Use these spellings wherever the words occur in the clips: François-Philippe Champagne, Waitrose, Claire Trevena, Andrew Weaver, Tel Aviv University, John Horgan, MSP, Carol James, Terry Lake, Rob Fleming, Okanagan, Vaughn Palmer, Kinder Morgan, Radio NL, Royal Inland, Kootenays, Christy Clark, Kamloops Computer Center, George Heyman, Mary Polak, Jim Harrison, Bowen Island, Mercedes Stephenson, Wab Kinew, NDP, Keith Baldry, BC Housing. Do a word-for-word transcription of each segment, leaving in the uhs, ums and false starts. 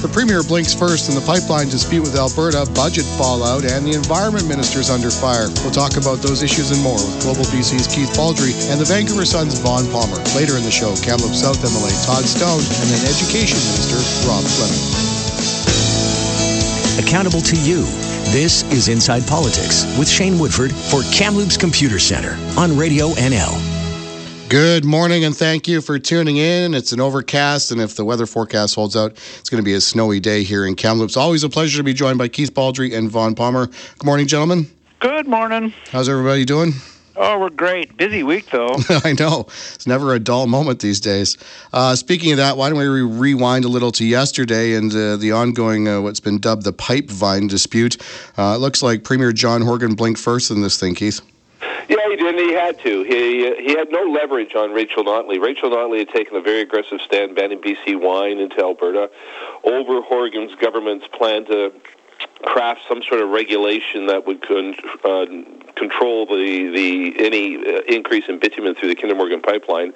The Premier blinks first in the pipeline dispute with Alberta, budget fallout, and the Environment Minister's under fire. We'll talk about those issues and more with Global B C's Keith Baldry and the Vancouver Sun's Vaughn Palmer. Later in the show, Kamloops South M L A Todd Stone and then Education Minister Rob Fleming. Accountable to you. This is Inside Politics with Shane Woodford for Kamloops Computer Center on Radio N L. Good morning and thank you for tuning in. It's an overcast, and if the weather forecast holds out, it's going to be a snowy day here in Kamloops. Always a pleasure to be joined by Keith Baldry and Vaughn Palmer. Good morning, gentlemen. Good morning. How's everybody doing? Oh, we're great. Busy week, though. I know. It's never a dull moment these days. Uh, speaking of that, why don't we re- rewind a little to yesterday and uh, the ongoing, uh, what's been dubbed the Pipevine dispute. Uh, it looks like Premier John Horgan blinked first in this thing, Keith. Yeah, he did, and he had to. He he had no leverage on Rachel Notley. Rachel Notley had taken a very aggressive stand banning B C wine into Alberta over Horgan's government's plan to craft some sort of regulation that would con- uh, control the the any uh, increase in bitumen through the Kinder Morgan pipeline.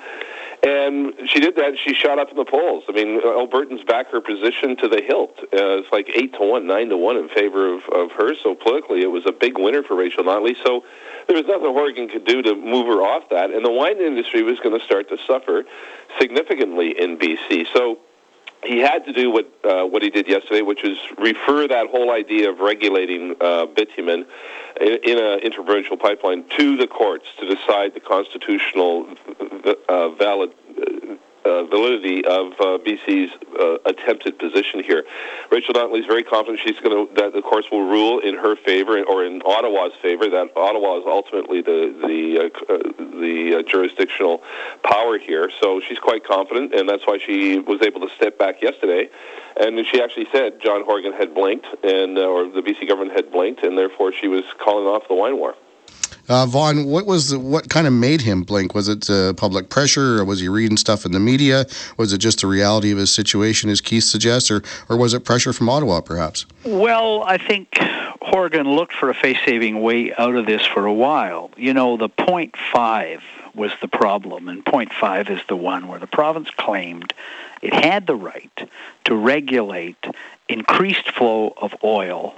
And she did that, and she shot up in the polls. I mean, Albertans back her position to the hilt. Uh, it's like eight to one, nine to one in favor of, of her. So politically, it was a big winner for Rachel Notley. So there was nothing Horgan could do to move her off that. And the wine industry was going to start to suffer significantly in B C. So he had to do what uh, what he did yesterday, which is refer that whole idea of regulating uh, bitumen in, in an interprovincial pipeline to the courts to decide the constitutional uh, valid uh, validity of uh, B C's uh, attempted position here. Rachel Notley is very confident she's going to that the courts will rule in her favor or in Ottawa's favor. That Ottawa is ultimately the the uh, the uh, jurisdictional power here, so she's quite confident, and that's why she was able to step back yesterday. And she actually said John Horgan had blinked, and uh, or the B C government had blinked, and therefore she was calling off the wine war. Uh, Vaughn, what was what kind of made him blink? Was it uh, public pressure, or was he reading stuff in the media? Was it just the reality of his situation, as Keith suggests, or, or was it pressure from Ottawa, perhaps? Well, I think Horgan looked for a face-saving way out of this for a while. You know, the point five was the problem, and point five is the one where the province claimed it had the right to regulate increased flow of oil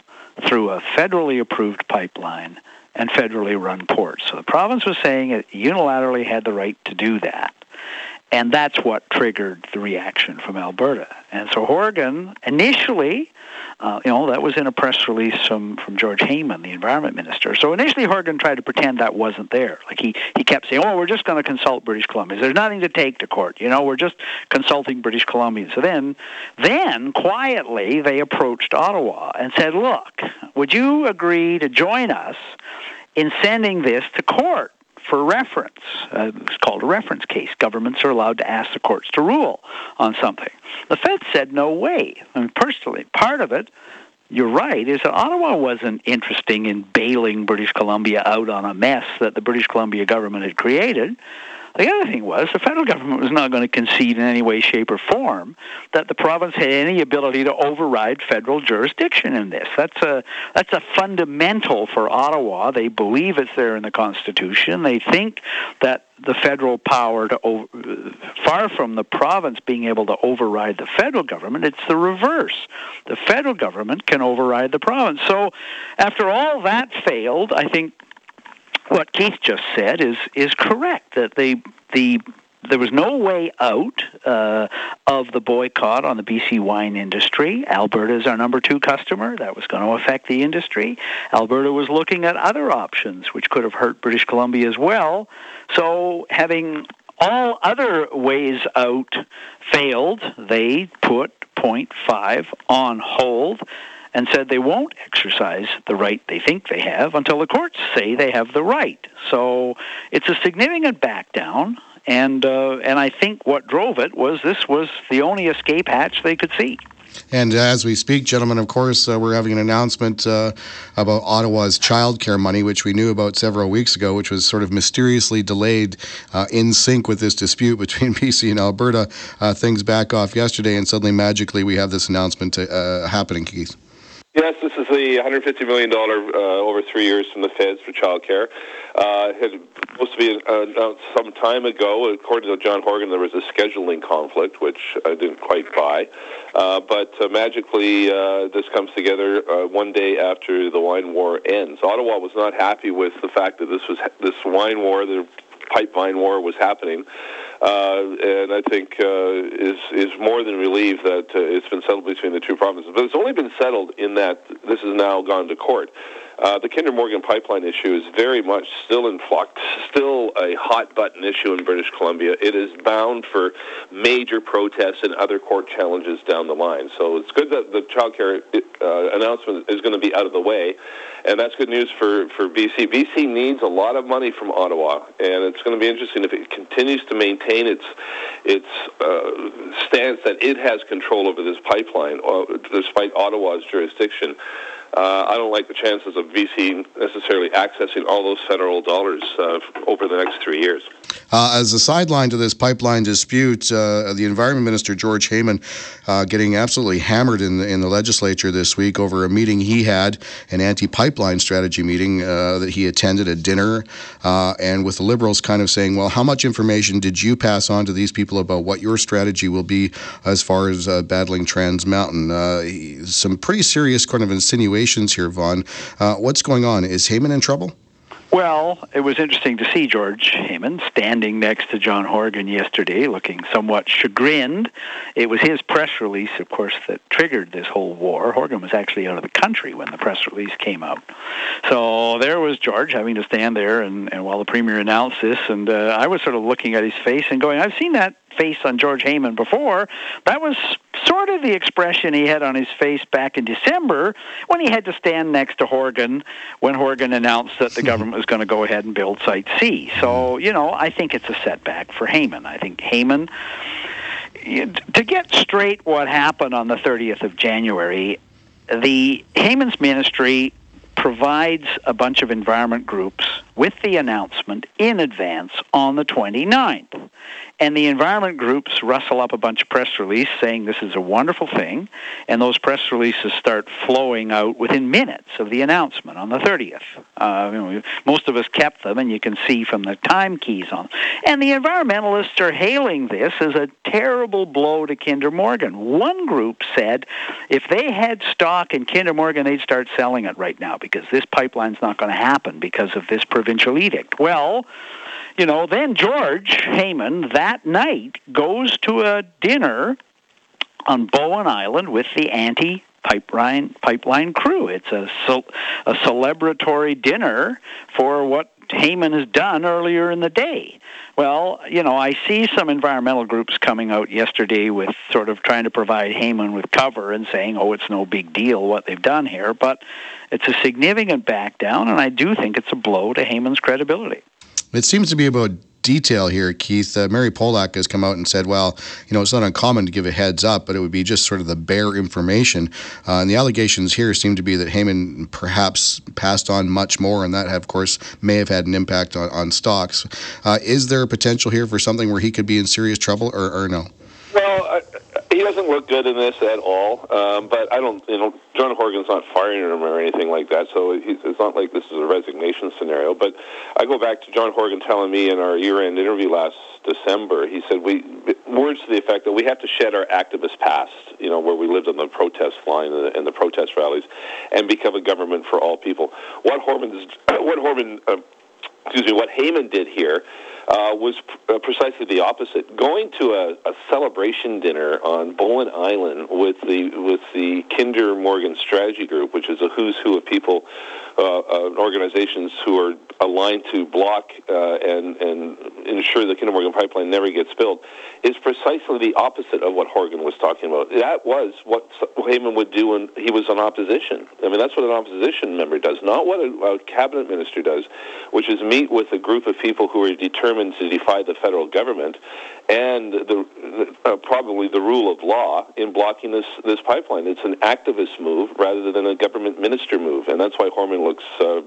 through a federally approved pipeline and federally run ports. So the province was saying it unilaterally had the right to do that. And that's what triggered the reaction from Alberta. And so Horgan initially, uh, you know, that was in a press release from, from George Heyman, the Environment Minister. So initially Horgan tried to pretend that wasn't there. Like he, he kept saying, oh, we're just going to consult British Columbians. There's nothing to take to court. You know, we're just consulting British Columbians. So then, then quietly they approached Ottawa and said, look, would you agree to join us in sending this to court? For reference, uh, it's called a reference case. Governments are allowed to ask the courts to rule on something. The Fed said no way. I mean, personally, part of it, you're right, is that Ottawa wasn't interested in bailing British Columbia out on a mess that the British Columbia government had created. The other thing was the federal government was not going to concede in any way, shape, or form that the province had any ability to override federal jurisdiction in this. That's a that's a fundamental for Ottawa. They believe it's there in the Constitution. They think that the federal power to over, far from the province being able to override the federal government, it's the reverse. The federal government can override the province. So after all that failed, I think what Keith just said is is correct, that the the there was no way out uh, of the boycott on the B C wine industry. Alberta is our number two customer. That was going to affect the industry. Alberta was looking at other options, which could have hurt British Columbia as well. So having all other ways out failed, they put point five on hold and said they won't exercise the right they think they have until the courts say they have the right. So it's a significant back down, and uh, and I think what drove it was this was the only escape hatch they could see. And as we speak, gentlemen, of course, uh, we're having an announcement uh, about Ottawa's childcare money, which we knew about several weeks ago, which was sort of mysteriously delayed uh, in sync with this dispute between B C and Alberta. Uh, things back off yesterday, and suddenly, magically, we have this announcement uh, happening, Keith. Yes, this is the one hundred fifty million dollars uh, over three years from the feds for child care. uh, had supposed to be announced some time ago. According to John Horgan, there was a scheduling conflict, which I didn't quite buy. Uh, but uh, magically, uh, this comes together uh, one day after the wine war ends. Ottawa was not happy with the fact that this was this wine war, the pipeline war, was happening. Uh, and I think uh, is is more than relieved that uh, it's been settled between the two provinces. But it's only been settled in that this has now gone to court. Uh, the Kinder Morgan pipeline issue is very much still in flux, still a hot-button issue in British Columbia. It is bound for major protests and other court challenges down the line. So it's good that the child care uh, announcement is going to be out of the way, and that's good news for, for B C. B C needs a lot of money from Ottawa, and it's going to be interesting if it continues to maintain its its uh, stance that it has control over this pipeline, uh, despite Ottawa's jurisdiction. Uh, I don't like the chances of B C necessarily accessing all those federal dollars uh, over the next three years. Uh, as a sideline to this pipeline dispute, uh, the Environment Minister, George Heyman, uh, getting absolutely hammered in the, in the legislature this week over a meeting he had, an anti-pipeline strategy meeting uh, that he attended at dinner, uh, and with the Liberals kind of saying, well, how much information did you pass on to these people about what your strategy will be as far as uh, battling Trans Mountain? Uh, some pretty serious kind of insinuations here, Vaughn. Uh, what's going on? Is Heyman in trouble? Well, it was interesting to see George Heyman standing next to John Horgan yesterday, looking somewhat chagrined. It was his press release, of course, that triggered this whole war. Horgan was actually out of the country when the press release came out. So there was George having to stand there, and, and while the Premier announced this, and uh, I was sort of looking at his face and going, I've seen that face on George Heyman before. That was sort of the expression he had on his face back in December when he had to stand next to Horgan when Horgan announced that the government was going to go ahead and build Site C. So, you know, I think it's a setback for Heyman. I think Heyman, to get straight what happened on the thirtieth of January, the Heyman's ministry provides a bunch of environment groups with the announcement in advance on the twenty-ninth. And the environment groups rustle up a bunch of press releases saying this is a wonderful thing, and those press releases start flowing out within minutes of the announcement on the thirtieth. Uh, you know, most of us kept them, and you can see from the time keys on. And the environmentalists are hailing this as a terrible blow to Kinder Morgan. One group said if they had stock in Kinder Morgan, they'd start selling it right now because this pipeline's not going to happen because of this provincial edict. Well, you know, then George Heyman that night goes to a dinner on Bowen Island with the anti pipeline pipeline crew. It's a a celebratory dinner for what Heyman has done earlier in the day. Well, you know, I see some environmental groups coming out yesterday with sort of trying to provide Heyman with cover and saying, oh, it's no big deal what they've done here, but it's a significant back down, and I do think it's a blow to Heyman's credibility. It seems to be about detail here, Keith. Uh, Mary Polak has come out and said, well, you know, it's not uncommon to give a heads up, but it would be just sort of the bare information. Uh, and the allegations here seem to be that Heyman perhaps passed on much more, and that, of course, may have had an impact on, on stocks. Uh, is there a potential here for something where he could be in serious trouble, or, or no? Well, I, he doesn't look good in this at all, um, but I don't, you know, John Horgan's not firing him or anything like that, so he's, it's not like this is a resignation scenario. But I go back to John Horgan telling me in our year-end interview last December, he said, "We words to the effect that we have to shed our activist past, you know, where we lived on the protest line and the, and the protest rallies, and become a government for all people." What Horgan's, what Horgan, uh, excuse me, what Heyman did here Uh, was pr- uh, precisely the opposite. Going to a, a celebration dinner on Bowen Island with the with the Kinder Morgan Strategy Group, which is a who's who of people, uh, uh, organizations who are aligned to block uh, and and ensure the Kinder Morgan pipeline never gets built, is precisely the opposite of what Horgan was talking about. That was what Heyman would do when he was in opposition. I mean, that's what an opposition member does, not what a, a cabinet minister does, which is meet with a group of people who are determined determined to defy the federal government and the, uh, probably the rule of law in blocking this, this pipeline. It's an activist move rather than a government minister move, and that's why Horman looks, uh,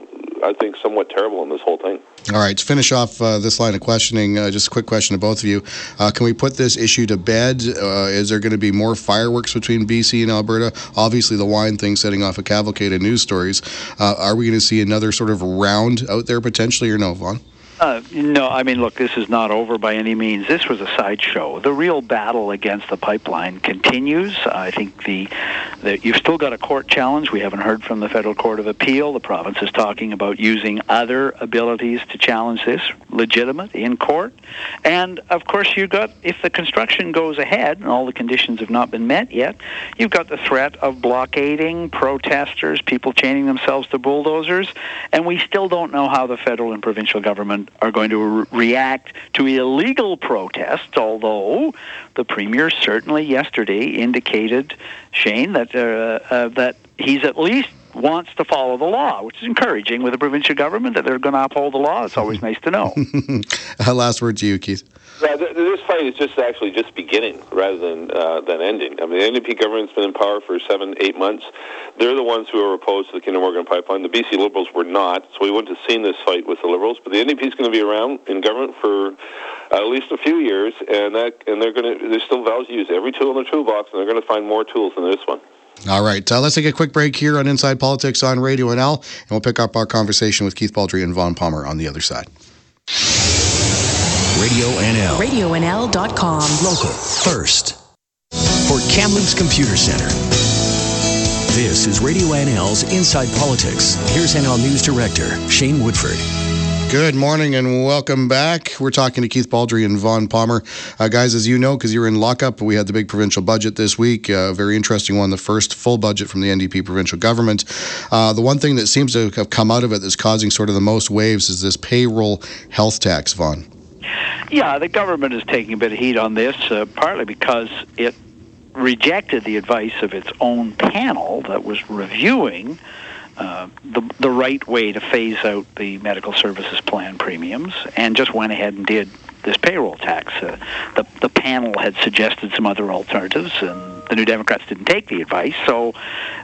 I think, somewhat terrible in this whole thing. All right, to finish off uh, this line of questioning, uh, just a quick question to both of you. Uh, can we put this issue to bed? Uh, is there going to be more fireworks between B C and Alberta? Obviously, the wine thing setting off a cavalcade of news stories. Uh, are we going to see another sort of round out there potentially, or no, Vaughn? Uh, no, I mean, look, this is not over by any means. This was a sideshow. The real battle against the pipeline continues. I think the, the you've still got a court challenge. We haven't heard from the Federal Court of Appeal. The province is talking about using other abilities to challenge this, legitimate, in court. And, of course, you've got, if the construction goes ahead and all the conditions have not been met yet, you've got the threat of blockading, protesters, people chaining themselves to bulldozers, and we still don't know how the federal and provincial government are going to re- react to illegal protests, although the Premier certainly yesterday indicated, Shane, that uh, uh, that he's at least wants to follow the law, which is encouraging with the provincial government that they're going to uphold the law. It's always nice to know. Last word to you, Keith. Yeah, this fight is just actually just beginning rather than uh, than ending. I mean, the N D P government's been in power for seven, eight months. They're the ones who are opposed to the Kinder Morgan pipeline. The B C Liberals were not, so we wouldn't have seen this fight with the Liberals. But the N D P's going to be around in government for at least a few years, and that and they're going to they're still vowed to use every tool in their toolbox, and they're going to find more tools than this one. All right, uh, let's take a quick break here on Inside Politics on Radio N L, and we'll pick up our conversation with Keith Baldry and Vaughn Palmer on the other side. Radio N L. radio N L dot com. Local. First. For Kamloops Computer Center. This is Radio N L's Inside Politics. Here's N L News Director Shane Woodford. Good morning and welcome back. We're talking to Keith Baldry and Vaughn Palmer. Uh, guys, as you know, because you were in lockup, we had the big provincial budget this week. A uh, very interesting one, the first full budget from the N D P provincial government. Uh, the one thing that seems to have come out of it that's causing sort of the most waves is this payroll health tax, Vaughn. Yeah, the government is taking a bit of heat on this, uh, partly because it rejected the advice of its own panel that was reviewing Uh, the the right way to phase out the medical services plan premiums, and just went ahead and did this payroll tax. Uh, the the panel had suggested some other alternatives, and the New Democrats didn't take the advice. So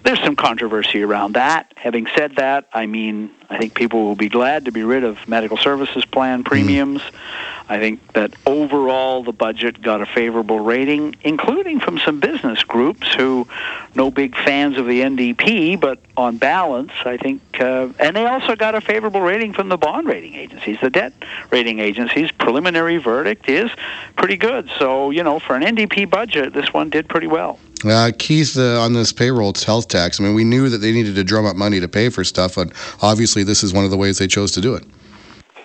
there's some controversy around that. Having said that, I mean, I think people will be glad to be rid of medical services plan premiums. Mm-hmm. I think that overall the budget got a favorable rating, including from some business groups who no big fans of the N D P, but on balance, I think, uh, and they also got a favorable rating from the bond rating agencies, the debt rating agencies. Preliminary verdict is pretty good. So, you know, for an N D P budget, this one did pretty well. Uh, Keith, uh, on this payroll health tax, I mean, we knew that they needed to drum up money to pay for stuff, but obviously this is one of the ways they chose to do it.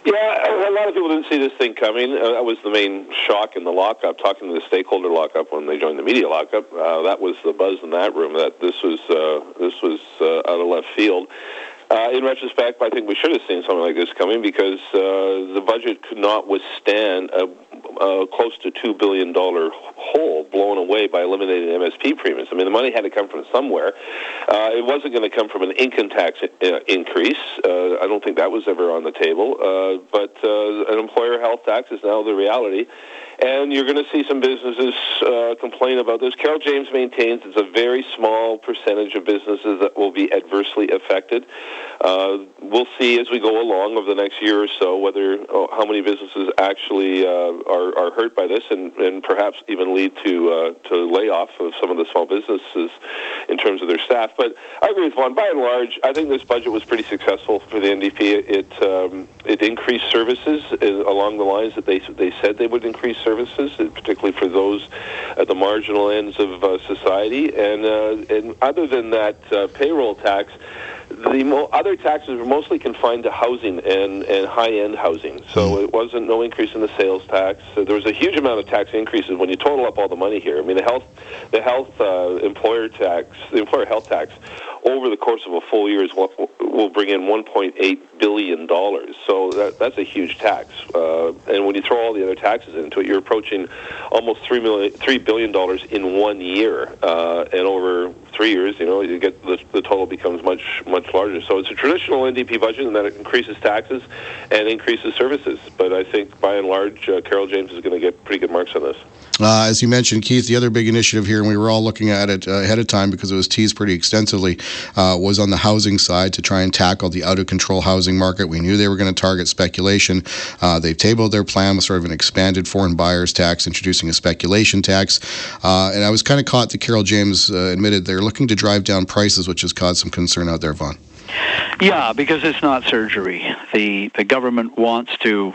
Yeah, a lot of people didn't see this thing coming. Uh, that was the main shock in the lockup, talking to the stakeholder lockup when they joined the media lockup. Uh, that was the buzz in that room, that this was uh, this was uh, out of left field. Uh, in retrospect, I think we should have seen something like this coming because uh, the budget could not withstand a, a close to two billion dollars hole blown away by eliminating M S P premiums. I mean, the money had to come from somewhere. Uh, it wasn't going to come from an income tax uh, increase. Uh, I don't think that was ever on the table. Uh, but uh, an employer health tax is now the reality. And you're going to see some businesses uh, complain about this. Carol James maintains it's a very small percentage of businesses that will be adversely affected. Uh, we'll see as we go along over the next year or so whether oh, how many businesses actually uh, are, are hurt by this, and, and perhaps even lead to uh, to layoff of some of the small businesses in terms of their staff. But I agree with Vaughn. By and large, I think this budget was pretty successful for the N D P. It um, it increased services along the lines that they they said they would increase services. services, particularly for those at the marginal ends of uh, society. And, uh, and other than that uh, payroll tax, the mo- other taxes were mostly confined to housing and, and high-end housing. So it wasn't no increase in the sales tax. So there was a huge amount of tax increases when you total up all the money here. I mean, the health, the health uh, employer tax, the employer health tax over the course of a full year is what will bring in one point eight billion dollars. So that, that's a huge tax. Uh, and when you throw all the other taxes into it, you're approaching almost three million dollars, three billion dollars in one year. Uh, and over three years, you know, you get the, the total becomes much, much larger. So it's a traditional N D P budget, and that it increases taxes and increases services. But I think, by and large, uh, Carol James is going to get pretty good marks on this. Uh, as you mentioned, Keith, the other big initiative here, and we were all looking at it uh, ahead of time because it was teased pretty extensively, uh, was on the housing side to try and tackle the out-of-control housing market. We knew they were going to target speculation. Uh, they've tabled their plan with sort of an expanded foreign buyers tax, introducing a speculation tax. Uh, and I was kind of caught that Carol James uh, admitted they're looking to drive down prices, which has caused some concern out there, Vaughn. Yeah, because it's not surgery. The, the government wants to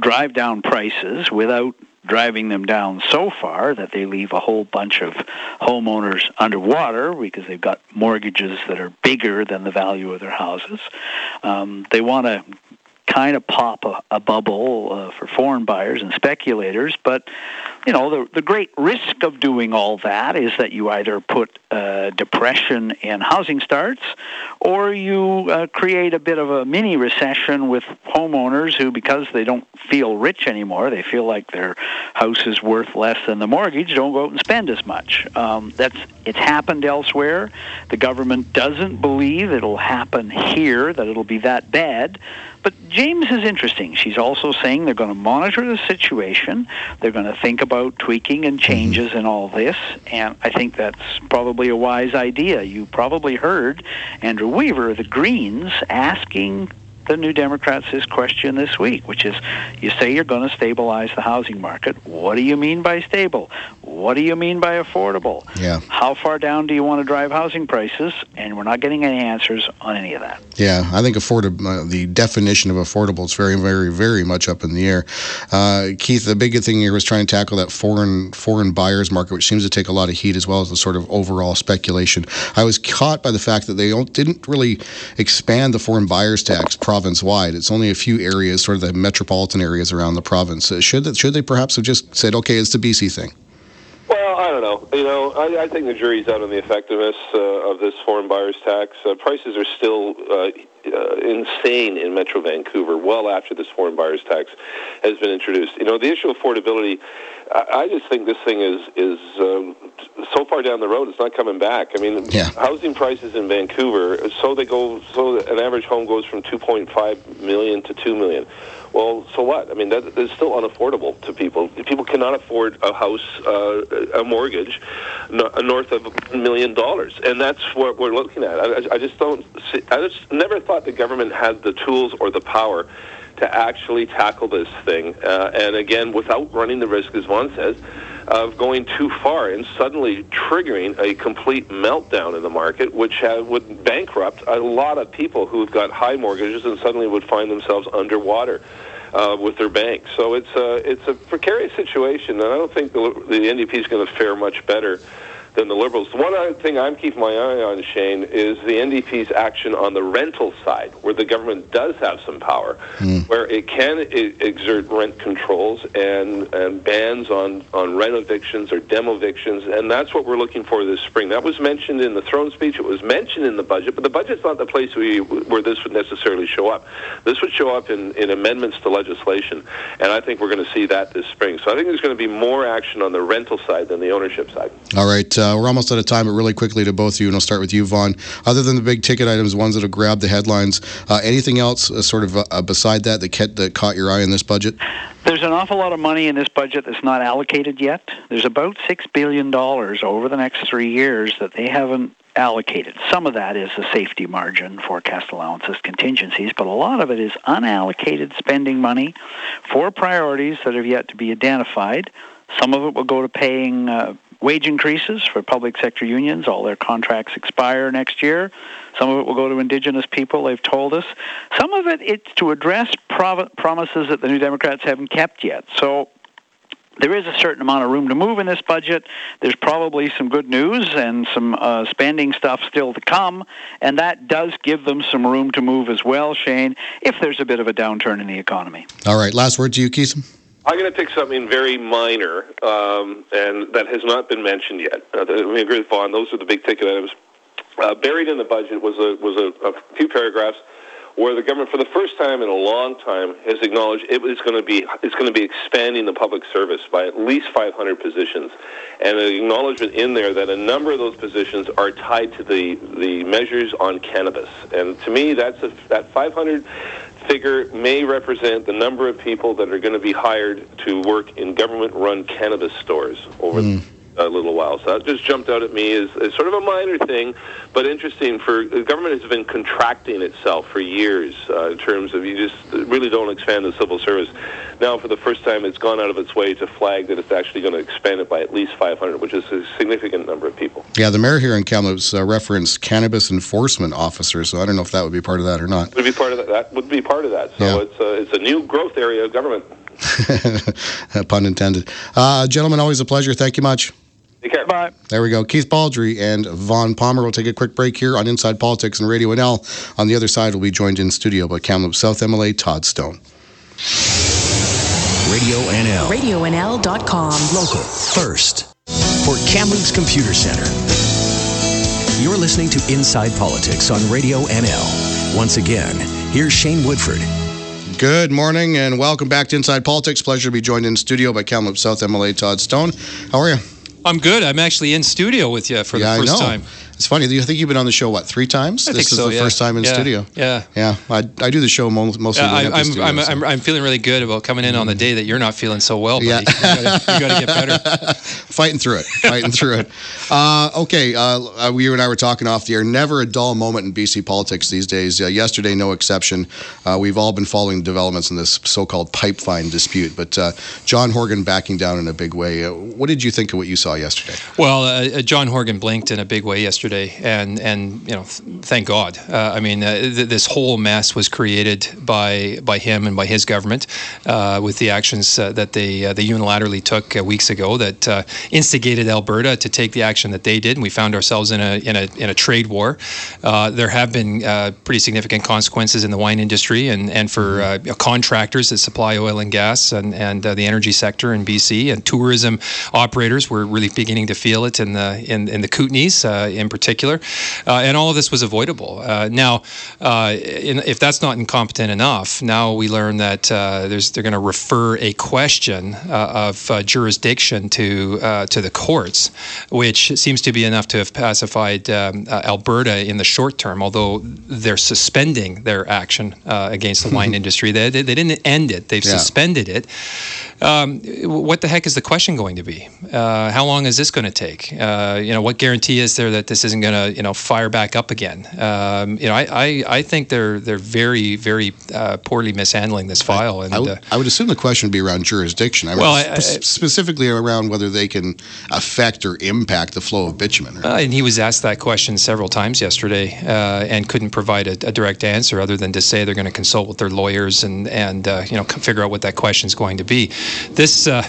drive down prices without driving them down so far that they leave a whole bunch of homeowners underwater because they've got mortgages that are bigger than the value of their houses. Um, they want to kind of pop a, a bubble uh, for foreign buyers and speculators, but you know the, the great risk of doing all that is that you either put uh, depression in housing starts, or you uh, create a bit of a mini recession with homeowners who, because they don't feel rich anymore, they feel like their house is worth less than the mortgage, don't go out and spend as much. Um, that's it's happened elsewhere. The government doesn't believe it'll happen here, that it'll be that bad. But James is interesting. She's also saying they're going to monitor the situation. They're going to think about tweaking and changes in all this. And I think that's probably a wise idea. You probably heard Andrew Weaver, the Greens, asking the New Democrats this question this week, which is, you say you're going to stabilize the housing market. What do you mean by stable? What do you mean by affordable? Yeah. How far down do you want to drive housing prices? And we're not getting any answers on any of that. Yeah, I think affordable, uh, the definition of affordable is very, very, very much up in the air. Uh, Keith, the big thing here was trying to tackle that foreign foreign buyers market, which seems to take a lot of heat, as well as the sort of overall speculation. I was caught by the fact that they don't, didn't really expand the foreign buyers tax province-wide. It's only a few areas, sort of the metropolitan areas around the province. Should that, should they perhaps have just said, okay, it's the B C thing? Well, I don't know. You know, I, I think the jury's out on the effectiveness uh, of this foreign buyer's tax. Uh, prices are still uh, uh, insane in Metro Vancouver well after this foreign buyer's tax has been introduced. You know, the issue of affordability, I, I just think this thing is is um, so far down the road, it's not coming back. I mean, yeah. Housing prices in Vancouver, so they go, so an average home goes from two point five million dollars to two million dollars. Well, so what? I mean, that is still unaffordable to people. People cannot afford a house, uh, a mortgage, no, north of a million dollars, and that's what we're looking at. I, I just don't see, I just never thought the government had the tools or the power to actually tackle this thing, uh, and again, without running the risk, as Vaughn says, of going too far and suddenly triggering a complete meltdown in the market, which have, would bankrupt a lot of people who've got high mortgages and suddenly would find themselves underwater uh, with their bank. So it's a, it's a precarious situation, and I don't think the, the N D P is going to fare much better than the Liberals. One other thing I'm keeping my eye on, Shane, is the N D P's action on the rental side, where the government does have some power, mm. where it can it exert rent controls and, and bans on, on rent evictions or demo evictions, and that's what we're looking for this spring. That was mentioned in the throne speech. It was mentioned in the budget, but the budget's not the place we, where this would necessarily show up. This would show up in, in amendments to legislation, and I think we're going to see that this spring. So I think there's going to be more action on the rental side than the ownership side. All right. Uh, we're almost out of time, but really quickly to both of you, and I'll start with you, Vaughn. Other than the big ticket items, ones that have grabbed the headlines, uh, anything else uh, sort of uh, beside that that, kept, that caught your eye in this budget? There's an awful lot of money in this budget that's not allocated yet. There's about six billion dollars over the next three years that they haven't allocated. Some of that is the safety margin, forecast allowances, contingencies, but a lot of it is unallocated spending money for priorities that have yet to be identified. Some of it will go to paying uh, wage increases for public sector unions. All their contracts expire next year. Some of it will go to Indigenous people, they've told us. Some of it, it's to address prov- promises that the New Democrats haven't kept yet. So there is a certain amount of room to move in this budget. There's probably some good news and some uh, spending stuff still to come, and that does give them some room to move as well, Shane, if there's a bit of a downturn in the economy. All right, last word to you, Keith. I'm going to pick something very minor um, and that has not been mentioned yet. Uh, I agree with Vaughn. Those are the big ticket items. uh, buried in the budget was a was a, a few paragraphs where the government, for the first time in a long time, has acknowledged it was going to be it's going to be expanding the public service by at least five hundred positions, and an acknowledgement in there that a number of those positions are tied to the the measures on cannabis. And to me, that's a, that five hundred figure may represent the number of people that are going to be hired to work in government-run cannabis stores over mm. a little while. So that just jumped out at me as, as sort of a minor thing, but interesting. For the government has been contracting itself for years uh, in terms of you just really don't expand the civil service. Now, for the first time, it's gone out of its way to flag that it's actually going to expand it by at least five hundred, which is a significant number of people. Yeah, the mayor here in Kamloops uh, referenced cannabis enforcement officers, so I don't know if that would be part of that or not. It would be part of that. That would be part of that. So yeah. it's a, it's a new growth area of government. Pun intended. Uh, gentlemen, always a pleasure. Thank you much. Take care. Bye. There we go. Keith Baldry and Vaughn Palmer. We'll take a quick break here on Inside Politics and Radio N L. On the other side, we'll be joined in studio by Kamloops South M L A Todd Stone. Radio N L. radio N L dot com. Local first for Kamloops Computer Center. You're listening to Inside Politics on Radio N L. Once again, here's Shane Woodford. Good morning and welcome back to Inside Politics. Pleasure to be joined in studio by Kamloops South M L A Todd Stone. How are you? I'm good. I'm actually in studio with you for yeah, the first I know. time. It's funny. I think you've been on the show, what, three times? I this think so, is the yeah. first time in yeah. studio. Yeah. Yeah. I, I do the show mostly when yeah, I'm I'm, studio, I'm, so. I'm I'm feeling really good about coming in mm. on the day that you're not feeling so well, buddy. Yeah. you gotta, you gotta get better. Fighting through it. Fighting through it. Uh, okay. Uh, you and I were talking off the air. Never a dull moment in B C politics these days. Uh, yesterday, no exception. Uh, we've all been following developments in this so-called pipeline dispute. But uh, John Horgan backing down in a big way. Uh, what did you think of what you saw yesterday? Well, uh, John Horgan blinked in a big way yesterday, and and you know, th- thank God. Uh, I mean, uh, th- this whole mess was created by by him and by his government uh, with the actions uh, that they uh, they unilaterally took uh, weeks ago that uh, instigated Alberta to take the action that they did, and we found ourselves in a in a in a trade war. Uh, there have been uh, pretty significant consequences in the wine industry and and for uh, contractors that supply oil and gas and and uh, the energy sector in B C, and tourism operators were. Really beginning to feel it in the in, in the Kootenays uh, in particular, uh, and all of this was avoidable. Uh, now, uh, in, if that's not incompetent enough, now we learn that uh, there's, they're going to refer a question uh, of uh, jurisdiction to uh, to the courts, which seems to be enough to have pacified um, uh, Alberta in the short term. Although they're suspending their action uh, against the wine industry, they, they they didn't end it; they've yeah. suspended it. Um, what the heck is the question going to be? Uh, how long is this going to take? Uh, you know, what guarantee is there that this isn't going to, you know, fire back up again? Um, you know, I, I, I think they're they're very, very uh, poorly mishandling this file. And I, I, w- uh, I would assume the question would be around jurisdiction. I well, I, I, specifically around whether they can affect or impact the flow of bitumen. Right? Uh, and he was asked that question several times yesterday uh, and couldn't provide a, a direct answer other than to say they're going to consult with their lawyers and and uh, you know figure out what that question is going to be. This uh,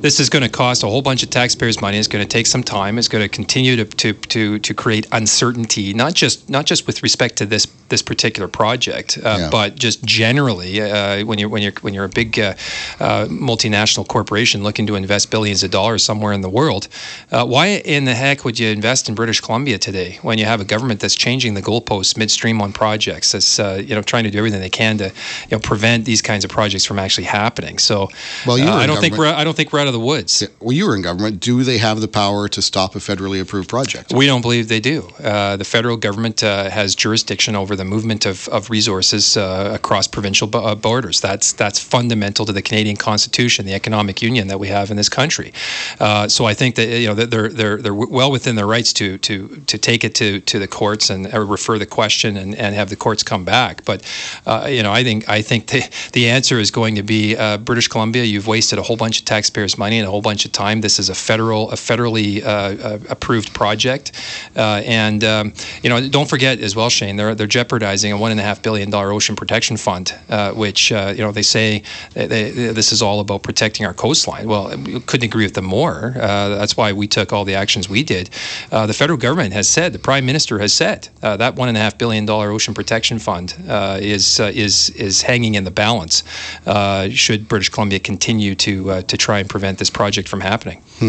this is going to cost a whole bunch of taxpayers' money. It's going to take some time. It's going to continue to to to, to create uncertainty, not just not just with respect to this this particular project, uh, yeah. but just generally uh, when you when you when you're a big uh, uh, multinational corporation looking to invest billions of dollars somewhere in the world. Uh, why in the heck would you invest in British Columbia today when you have a government that's changing the goalposts midstream on projects? That's uh, you know trying to do everything they can to you know prevent these kinds of projects from actually happening. So. Well, you were uh, I don't government. think we're I don't think we're out of the woods. Yeah. Well, you were in government. Do they have the power to stop a federally approved project? We don't believe they do. Uh, the federal government uh, has jurisdiction over the movement of of resources uh, across provincial b- uh, borders. That's that's fundamental to the Canadian Constitution, the economic union that we have in this country. Uh, so I think that you know they're they're they're well within their rights to to to take it to to the courts and or refer the question and, and have the courts come back. But uh, you know I think I think the the answer is going to be uh, British Columbia. You've wasted a whole bunch of taxpayers' money and a whole bunch of time. This is a federal, a federally uh, uh, approved project, uh, and um, you know, don't forget as well, Shane. They're they're jeopardizing a one and a half billion dollar ocean protection fund, uh, which uh, you know they say they, they, this is all about protecting our coastline. Well, we couldn't agree with them more. Uh, that's why we took all the actions we did. Uh, the federal government has said, the prime minister has said uh, that one and a half billion dollar ocean protection fund uh, is uh, is is hanging in the balance. Uh, should British Columbia continue to uh, to try and prevent this project from happening. Hmm.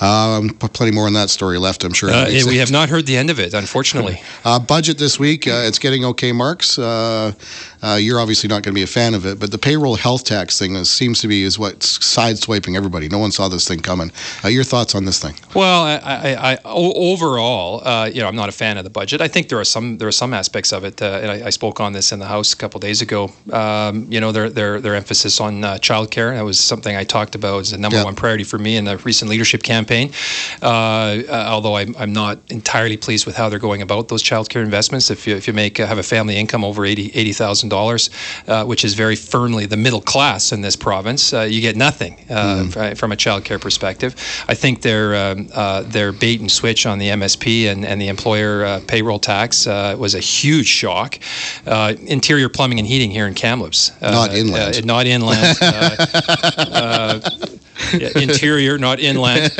Um, plenty more on that story left, I'm sure. Uh, we sense. have not heard the end of it, unfortunately. Uh, budget this week, uh, it's getting okay marks. Uh, uh, you're obviously not going to be a fan of it, but the payroll health tax thing seems to be is what's sideswiping everybody. No one saw this thing coming. Uh, your thoughts on this thing? Well, I, I, I, overall, uh, you know, I'm not a fan of the budget. I think there are some there are some aspects of it, uh, and I, I spoke on this in the House a couple days ago. Um, you know, their their their emphasis on uh, childcare, that was something I talked about as the number yeah. one priority for me in the recent leadership campaign. Campaign, uh, uh, although I'm, I'm not entirely pleased with how they're going about those childcare investments. If you if you make uh, have a family income over eighty thousand dollars, uh, which is very firmly the middle class in this province, uh, you get nothing uh, mm. f- from a childcare perspective. I think their um, uh, their bait and switch on the M S P and, and the employer uh, payroll tax uh, was a huge shock. Uh, interior plumbing and heating here in Kamloops, uh, not inland, uh, not inland. uh, uh, yeah, interior, not inland.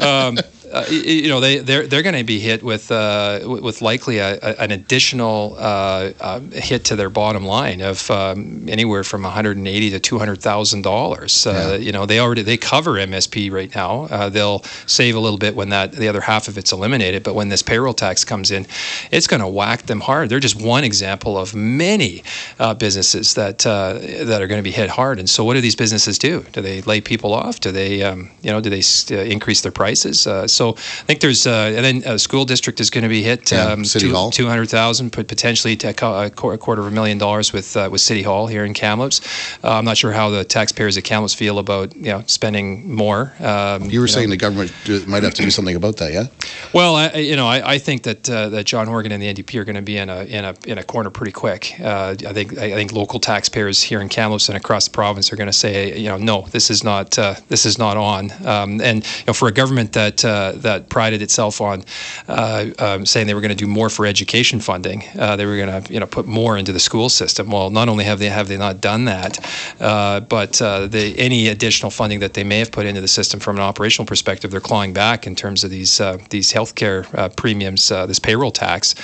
Um, uh, you know, they they're they're going to be hit with uh, with likely a, a, an additional uh, uh, hit to their bottom line of um, anywhere from one hundred and eighty to two hundred thousand uh, yeah. dollars. You know, they already they cover M S P right now. Uh, they'll save a little bit when that the other half of it's eliminated. But when this payroll tax comes in, it's going to whack them hard. They're just one example of many uh, businesses that uh, that are going to be hit hard. And so, what do these businesses do? Do they lay people off? Do they um, you know do they uh, increase their prices? Uh, So I think there's, uh, and then uh, school district is going to be hit, um, yeah, City two, Hall. two hundred thousand dollars, but potentially to a quarter of a million dollars with uh, with City Hall here in Kamloops. Uh, I'm not sure how the taxpayers at Kamloops feel about you know spending more. Um, you were you saying know. the government might have to do something about that, yeah? Well, I, you know, I, I think that uh, that John Horgan and the N D P are going to be in a in a in a corner pretty quick. Uh, I think I think local taxpayers here in Kamloops and across the province are going to say, you know, no, this is not uh, this is not on. Um, and you know, for a government that uh, that prided itself on uh, um, saying they were going to do more for education funding. Uh, they were going to, you know, put more into the school system. Well, not only have they have they not done that, uh, but uh, they, any additional funding that they may have put into the system from an operational perspective, they're clawing back in terms of these uh, these healthcare uh, premiums, uh, this payroll tax.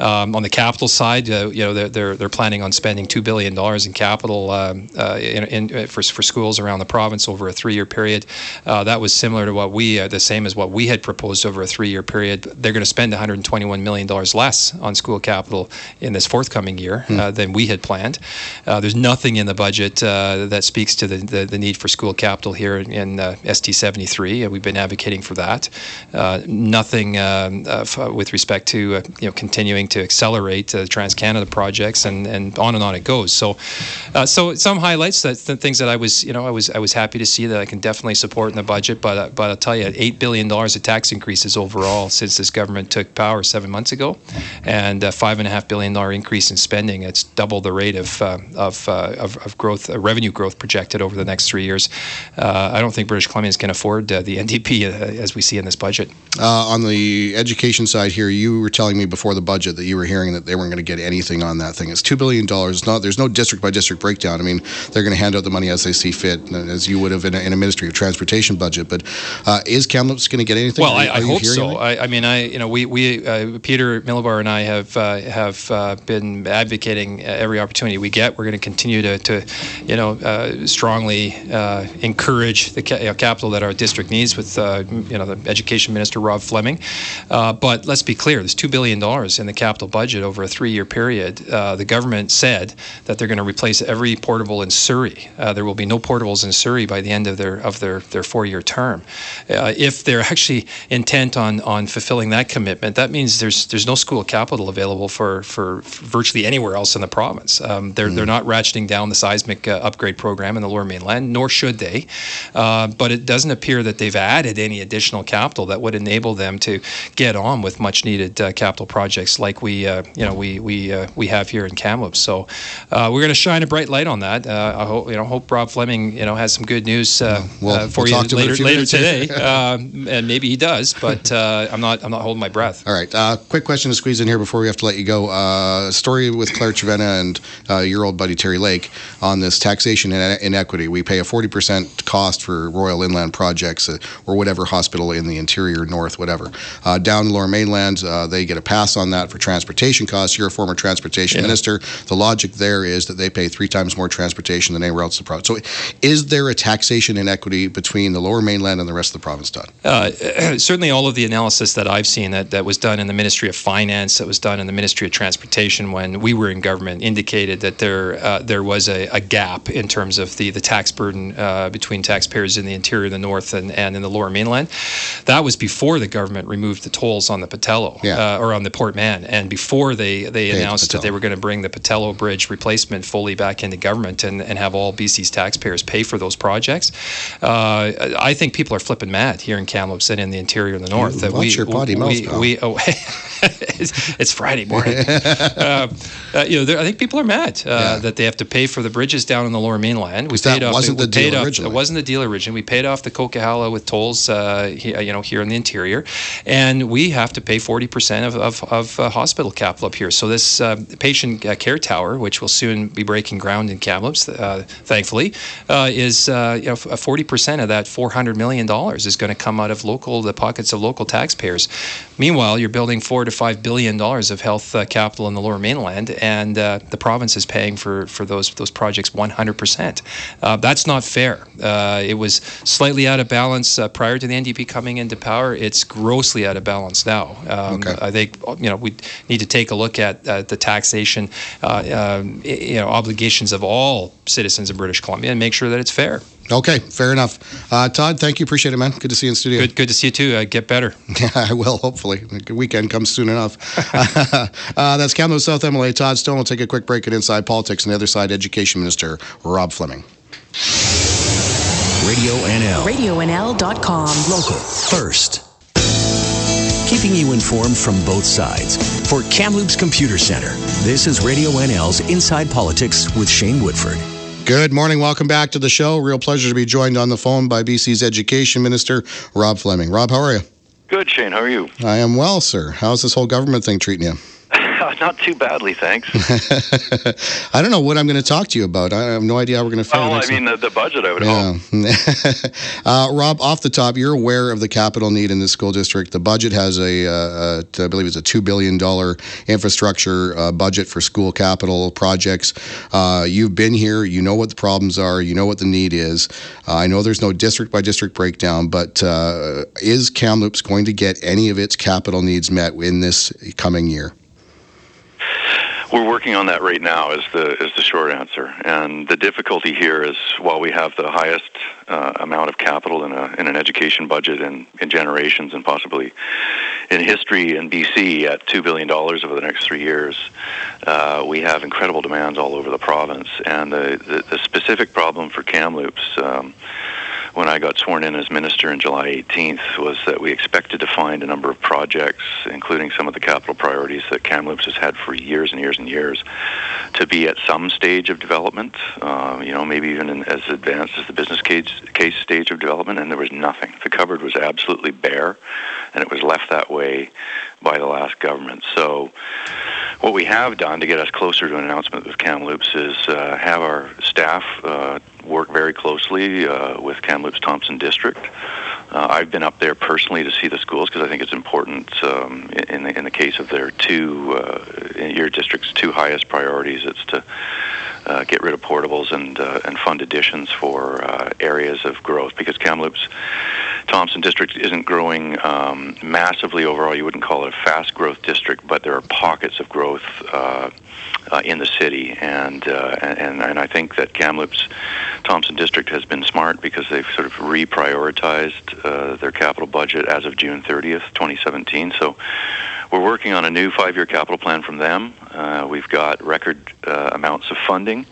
Um, on the capital side, uh, you know, they're, they're they're planning on spending two billion dollars in capital um, uh, in, in, for for schools around the province over a three-year period. Uh, that was similar to what we, uh, the same as what we. we had proposed over a three-year period. They're going to spend one hundred twenty-one million dollars less on school capital in this forthcoming year mm. uh, than we had planned. Uh, there's nothing in the budget uh, that speaks to the, the, the need for school capital here in, in uh, S T seventy-three. Uh, we've been advocating for that. Uh, nothing um, uh, f- with respect to uh, you know continuing to accelerate uh, Trans-Canada projects and, and on and on it goes. So, uh, so some highlights that the things that I was you know I was I was happy to see that I can definitely support in the budget. But uh, but I'll tell you, eight billion dollars of tax increases overall since this government took power seven months ago, and a five and a half billion dollar increase in spending. It's double the rate of uh, of, uh, of of growth uh, revenue growth projected over the next three years. Uh, I don't think British Columbians can afford uh, the N D P uh, as we see in this budget. Uh, on the education side here, you were telling me before the budget that you were hearing that they weren't going to get anything on that thing. It's two billion dollars. Not there's no district by district breakdown. I mean, they're going to hand out the money as they see fit, as you would have in a, in a Ministry of Transportation budget. But uh, is Kamloops going to get anything? Well, are, I, I are hope so. I, I mean, I you know, we we uh, Peter Milobar and I have uh, have uh, been advocating every opportunity we get. We're going to continue to to you know uh, strongly uh, encourage the ca- you know, capital that our district needs with uh, you know the Education Minister Rob Fleming. Uh, but let's be clear: there's two billion dollars in the capital budget over a three-year period. Uh, the government said that they're going to replace every portable in Surrey. Uh, there will be no portables in Surrey by the end of their of their their four-year term. Uh, if they're actually intent on on fulfilling that commitment, that means there's there's no school capital available for for, for virtually anywhere else in the province. Um, they're mm. they're not ratcheting down the seismic uh, upgrade program in the Lower Mainland, nor should they. Uh, but it doesn't appear that they've added any additional capital that would enable them to get on with much needed uh, capital projects like we uh, you know we we uh, we have here in Kamloops. So uh, we're going to shine a bright light on that. Uh, I hope you know hope Rob Fleming you know has some good news uh, yeah. well, uh, for we'll you later later today. uh, and maybe. maybe he does, but uh, I'm not I'm not holding my breath. All right. Uh, quick question to squeeze in here before we have to let you go. Uh, story with Claire Trevena and uh, your old buddy Terry Lake on this taxation in- inequity. We pay a forty percent cost for Royal Inland projects uh, or whatever hospital in the interior, north, whatever. Uh, down the Lower Mainland, uh, they get a pass on that for transportation costs. You're a former transportation yeah. minister. The logic there is that they pay three times more transportation than anywhere else in the province. So is there a taxation inequity between the Lower Mainland and the rest of the province, Todd? Uh, certainly all of the analysis that I've seen that, that was done in the Ministry of Finance, that was done in the Ministry of Transportation when we were in government, indicated that there uh, there was a, a gap in terms of the, the tax burden uh, between taxpayers in the interior, the north, and, and in the Lower Mainland. That was before the government removed the tolls on the Patello, yeah. uh, or on the Portman, and before they, they announced that they were going to bring the Patello Bridge replacement fully back into government and, and have all B C's taxpayers pay for those projects. Uh, I think people are flipping mad here in Kamloops and in the interior and the north. Ooh, that watch we, your potty we, mouth, pal. We, oh, it's, it's Friday morning. uh, uh, you know, I think people are mad uh, yeah. that they have to pay for the bridges down in the Lower Mainland. We paid that off, wasn't it, the deal off, originally. It wasn't the deal originally. We paid off the Coquihalla with tolls, uh, you know, here in the interior, and we have to pay forty percent of of, of uh, hospital capital up here. So this uh, patient care tower, which will soon be breaking ground in Kamloops, uh, thankfully, uh, is uh, you know forty percent of that four hundred million dollars is going to come out of local the pockets of local taxpayers. Meanwhile, you're building four to five billion dollars of health uh, capital in the Lower Mainland, and uh, the province is paying for, for those those projects one hundred percent. Uh, that's not fair. Uh, it was slightly out of balance uh, prior to the N D P coming into power. It's grossly out of balance now. Um, okay. I think you know we need to take a look at uh, the taxation uh, um, you know obligations of all citizens of British Columbia and make sure that it's fair. Okay, fair enough. Uh, Todd, thank you. Appreciate it, man. Good to see you in the studio. Good, good to see you, too. Uh, get better. Yeah, I will, hopefully. The weekend comes soon enough. uh, that's Kamloops South M L A Todd Stone. We'll take a quick break at Inside Politics. On the other side, Education Minister Rob Fleming. Radio N L. radio N L dot com. Local first. Keeping you informed from both sides. For Kamloops Computer Center, this is Radio N L's Inside Politics with Shane Woodford. Good morning. Welcome back to the show. Real pleasure to be joined on the phone by B C's Education Minister, Rob Fleming. Rob, how are you? Good, Shane. How are you? I am well, sir. How's this whole government thing treating you? Not too badly, thanks. I don't know what I'm going to talk to you about. I have no idea how we're going to figure this out. Oh, I mean, the, the budget, I would yeah. hope. uh, Rob, off the top, you're aware of the capital need in this school district. The budget has a, uh, a I believe it's a two billion dollars infrastructure uh, budget for school capital projects. Uh, you've been here. You know what the problems are. You know what the need is. Uh, I know there's no district-by-district breakdown, but uh, is Kamloops going to get any of its capital needs met in this coming year? We're working on that right now is the is the short answer. And the difficulty here is while we have the highest uh, amount of capital in a in an education budget in, in generations and possibly in history in B C at two billion dollars over the next three years, uh, we have incredible demands all over the province. And the, the, the specific problem for Kamloops um, when I got sworn in as minister on July eighteenth was that we expected to find a number of projects, including some of the capital priorities that Kamloops has had for years and years and years, to be at some stage of development, uh, you know, maybe even in, as advanced as the business case, case stage of development, and there was nothing. The cupboard was absolutely bare, and it was left that way by the last government. So what we have done to get us closer to an announcement with Kamloops is uh, have our staff uh, work very closely uh, with Kamloops Thompson District. Uh, I've been up there personally to see the schools because I think it's important um, in, the, in the case of their two, uh, in your district's two highest priorities, it's to uh, get rid of portables and, uh, and fund additions for uh, areas of growth because Kamloops Thompson District isn't growing um, massively overall. You wouldn't call it a fast growth district, but there are pockets of growth uh, uh, in the city, and, uh, and and I think that Kamloops Thompson District has been smart because they've sort of reprioritized uh, their capital budget as of June thirtieth, twenty seventeen. So we're working on a new five-year capital plan from them. Uh, we've got record uh, amounts of funding.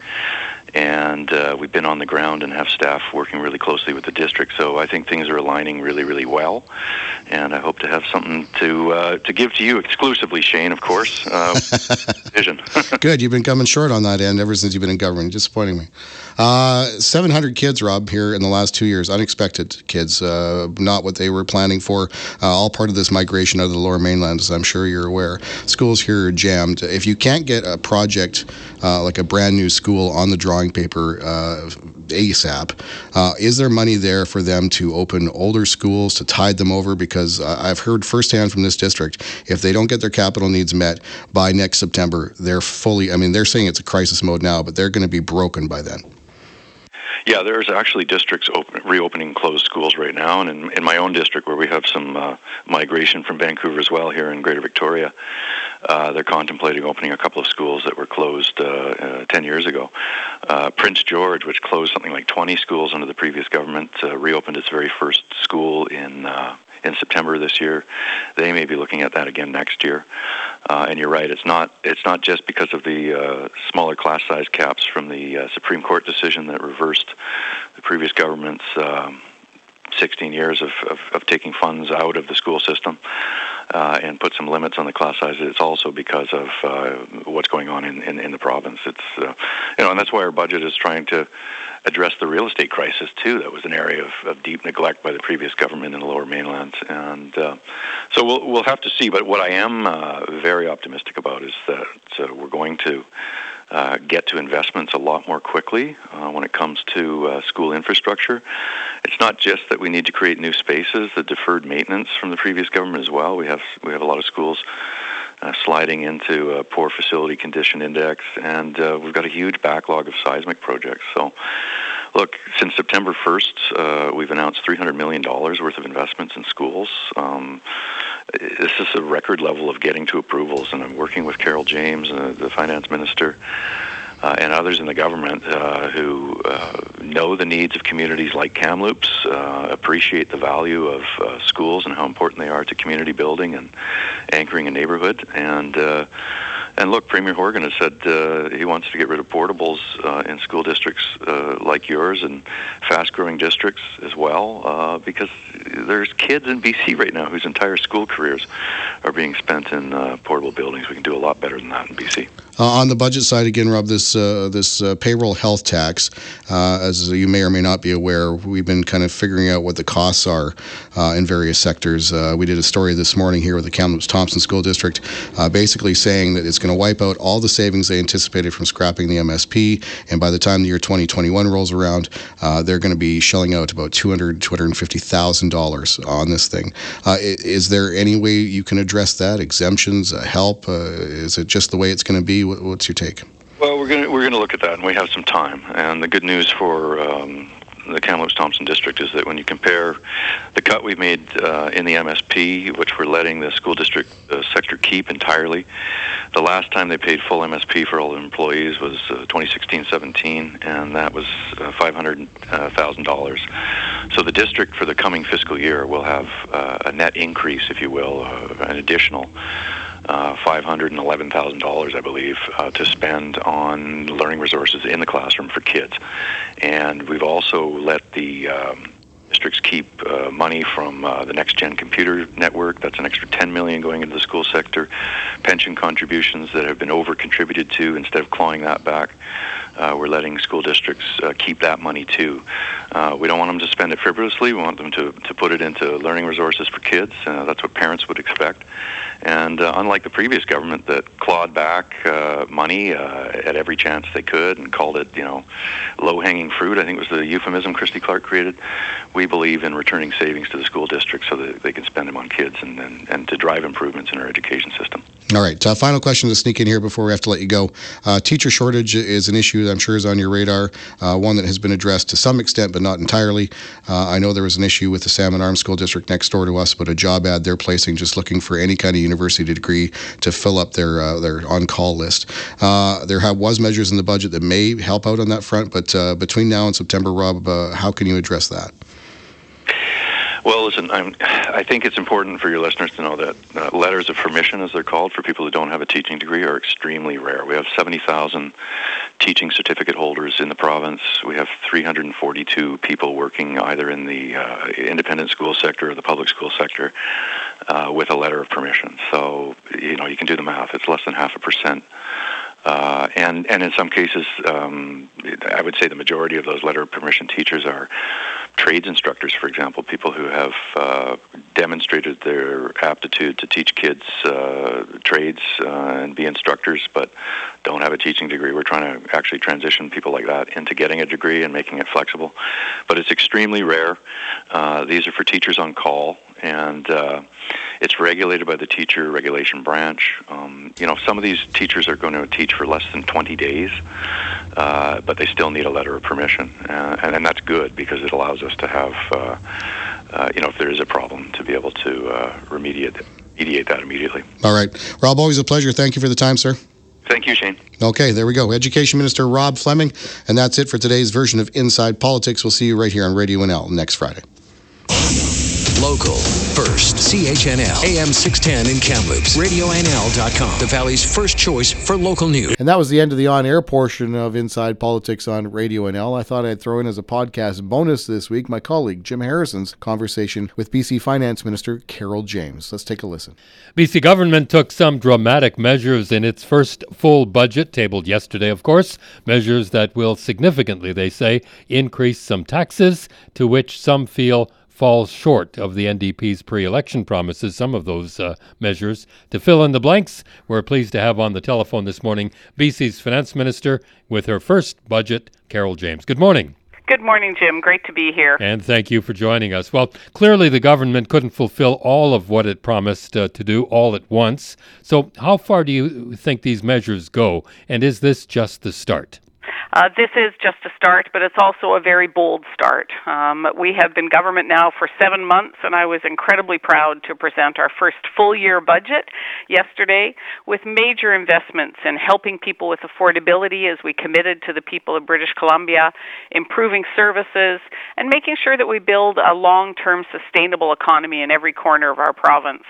and uh, we've been on the ground and have staff working really closely with the district. So I think things are aligning really, really well, and I hope to have something to uh, to give to you exclusively, Shane, of course. Uh, vision. Good. You've been coming short on that end ever since you've been in government. Disappointing me. Uh, seven hundred kids, Rob, here in the last two years. Unexpected kids. Uh, not what they were planning for. Uh, all part of this migration out of the Lower Mainland, as I'm sure you're aware. Schools here are jammed. If you can't get a project uh, like a brand new school on the drawing paper uh, ASAP, uh, is there money there for them to open older schools, to tide them over? Because uh, I've heard firsthand from this district, if they don't get their capital needs met by next September, they're fully, I mean, they're saying it's a crisis mode now, but they're going to be broken by then. Yeah, there's actually districts open, reopening closed schools right now, and in, in my own district where we have some uh, migration from Vancouver as well here in Greater Victoria, uh, they're contemplating opening a couple of schools that were closed uh, uh, ten years ago. Uh, Prince George, which closed something like twenty schools under the previous government, uh, reopened its very first school in uh, in September this year. They may be looking at that again next year. Uh, and you're right, it's not it's not just because of the uh, smaller class size caps from the uh, Supreme Court decision that reversed the previous government's um, sixteen years of, of, of taking funds out of the school system uh, and put some limits on the class sizes. It's also because of uh, what's going on in, in, in the province. It's uh, you know, and that's why our budget is trying to address the real estate crisis too. That was an area of, of deep neglect by the previous government in the Lower Mainland, and uh, so we'll we'll have to see. But what I am uh, very optimistic about is that uh, we're going to uh, get to investments a lot more quickly uh, when it comes to uh, school infrastructure. It's not just that we need to create new spaces. The deferred maintenance from the previous government as well. We have we have a lot of schools Uh, sliding into a poor facility condition index, and uh, we've got a huge backlog of seismic projects. So, look, since September first, uh, we've announced three hundred million dollars worth of investments in schools. Um, this is a record level of getting to approvals, and I'm working with Carol James, uh, the finance minister, Uh, and others in the government uh, who uh, know the needs of communities like Kamloops, uh, appreciate the value of uh, schools and how important they are to community building and anchoring a neighborhood. And uh, and look, Premier Horgan has said uh, he wants to get rid of portables uh, in school districts uh, like yours and fast-growing districts as well, uh, because there's kids in B C right now whose entire school careers are being spent in uh, portable buildings. We can do a lot better than that in B C. Uh, on the budget side, again, Rob, this uh, this uh, payroll health tax, uh, as you may or may not be aware, we've been kind of figuring out what the costs are uh, in various sectors. Uh, we did a story this morning here with the Kamloops Thompson School District, uh, basically saying that it's going to wipe out all the savings they anticipated from scrapping the M S P, and by the time the year twenty twenty-one rolls around, uh, they're going to be shelling out about two hundred thousand dollars, two hundred fifty thousand dollars on this thing. Uh, is there any way you can address that? Exemptions, uh, help? Uh, is it just the way it's going to be? What's your take? Well, we're gonna we're gonna look at that, and we have some time. And the good news for um, the Kamloops Thompson District is that when you compare the cut we made uh, in the M S P, which we're letting the school district uh, sector keep entirely, the last time they paid full M S P for all the employees was uh, twenty sixteen seventeen, and that was uh, five hundred thousand dollars. So the district for the coming fiscal year will have uh, a net increase, if you will, uh, an additional Uh, five hundred eleven thousand dollars, I believe, uh, to spend on learning resources in the classroom for kids. And we've also let the um, districts keep uh, money from uh, the Next Gen Computer Network. That's an extra ten million dollars going into the school sector. Pension contributions that have been over-contributed to, instead of clawing that back, Uh, we're letting school districts uh, keep that money too. Uh, we don't want them to spend it frivolously. We want them to, to put it into learning resources for kids. Uh, that's what parents would expect. And uh, unlike the previous government that clawed back uh, money uh, at every chance they could and called it, you know, low-hanging fruit, I think was the euphemism Christy Clark created, we believe in returning savings to the school district so that they can spend them on kids and, and, and to drive improvements in our education system. All right, uh, final question to sneak in here before we have to let you go. Uh, teacher shortage is an issue that I'm sure is on your radar, uh, one that has been addressed to some extent but not entirely. Uh, I know there was an issue with the Salmon Arm School District next door to us, but a job ad they're placing just looking for any kind of university degree to fill up their uh, their on-call list. Uh, there have, was measures in the budget that may help out on that front, but uh, between now and September, Rob, uh, how can you address that? Well, listen, I'm, I think it's important for your listeners to know that uh, letters of permission, as they're called, for people who don't have a teaching degree are extremely rare. We have seventy thousand teaching certificate holders in the province. We have three hundred forty-two people working either in the uh, independent school sector or the public school sector uh, with a letter of permission. So, you know, you can do the math. It's less than half a percent. Uh, and, and in some cases, um, I would say the majority of those letter of permission teachers are trades instructors, for example, people who have uh, demonstrated their aptitude to teach kids uh, trades uh, and be instructors, but don't have a teaching degree. We're trying to actually transition people like that into getting a degree and making it flexible. But it's extremely rare. Uh, these are for teachers on call. And uh, it's regulated by the teacher regulation branch. Um, you know, some of these teachers are going to teach for less than twenty days, uh, but they still need a letter of permission. Uh, and, and that's good because it allows us to have, uh, uh, you know, if there is a problem, to be able to uh, remediate, remediate that immediately. All right. Rob, always a pleasure. Thank you for the time, sir. Thank you, Shane. Okay, there we go. Education Minister Rob Fleming. And that's it for today's version of Inside Politics. We'll see you right here on Radio N L next Friday. Local, first, C H N L, A M six ten in Kamloops, radio N L dot com, the Valley's first choice for local news. And that was the end of the on-air portion of Inside Politics on Radio N L. I thought I'd throw in as a podcast bonus this week my colleague Jim Harrison's conversation with B C Finance Minister Carol James. Let's take a listen. B C government took some dramatic measures in its first full budget, tabled yesterday, of course, measures that will significantly, they say, increase some taxes, to which some feel falls short of the N D P's pre-election promises, some of those uh, measures. To fill in the blanks, we're pleased to have on the telephone this morning B C's Finance Minister with her first budget, Carol James. Good morning. Good morning, Jim. Great to be here. And thank you for joining us. Well, clearly the government couldn't fulfill all of what it promised uh, to do all at once. So how far do you think these measures go? And is this just the start? Uh, this is just a start, but it's also a very bold start. Um, we have been government now for seven months, and I was incredibly proud to present our first full-year budget yesterday with major investments in helping people with affordability as we committed to the people of British Columbia, improving services, and making sure that we build a long-term sustainable economy in every corner of our province.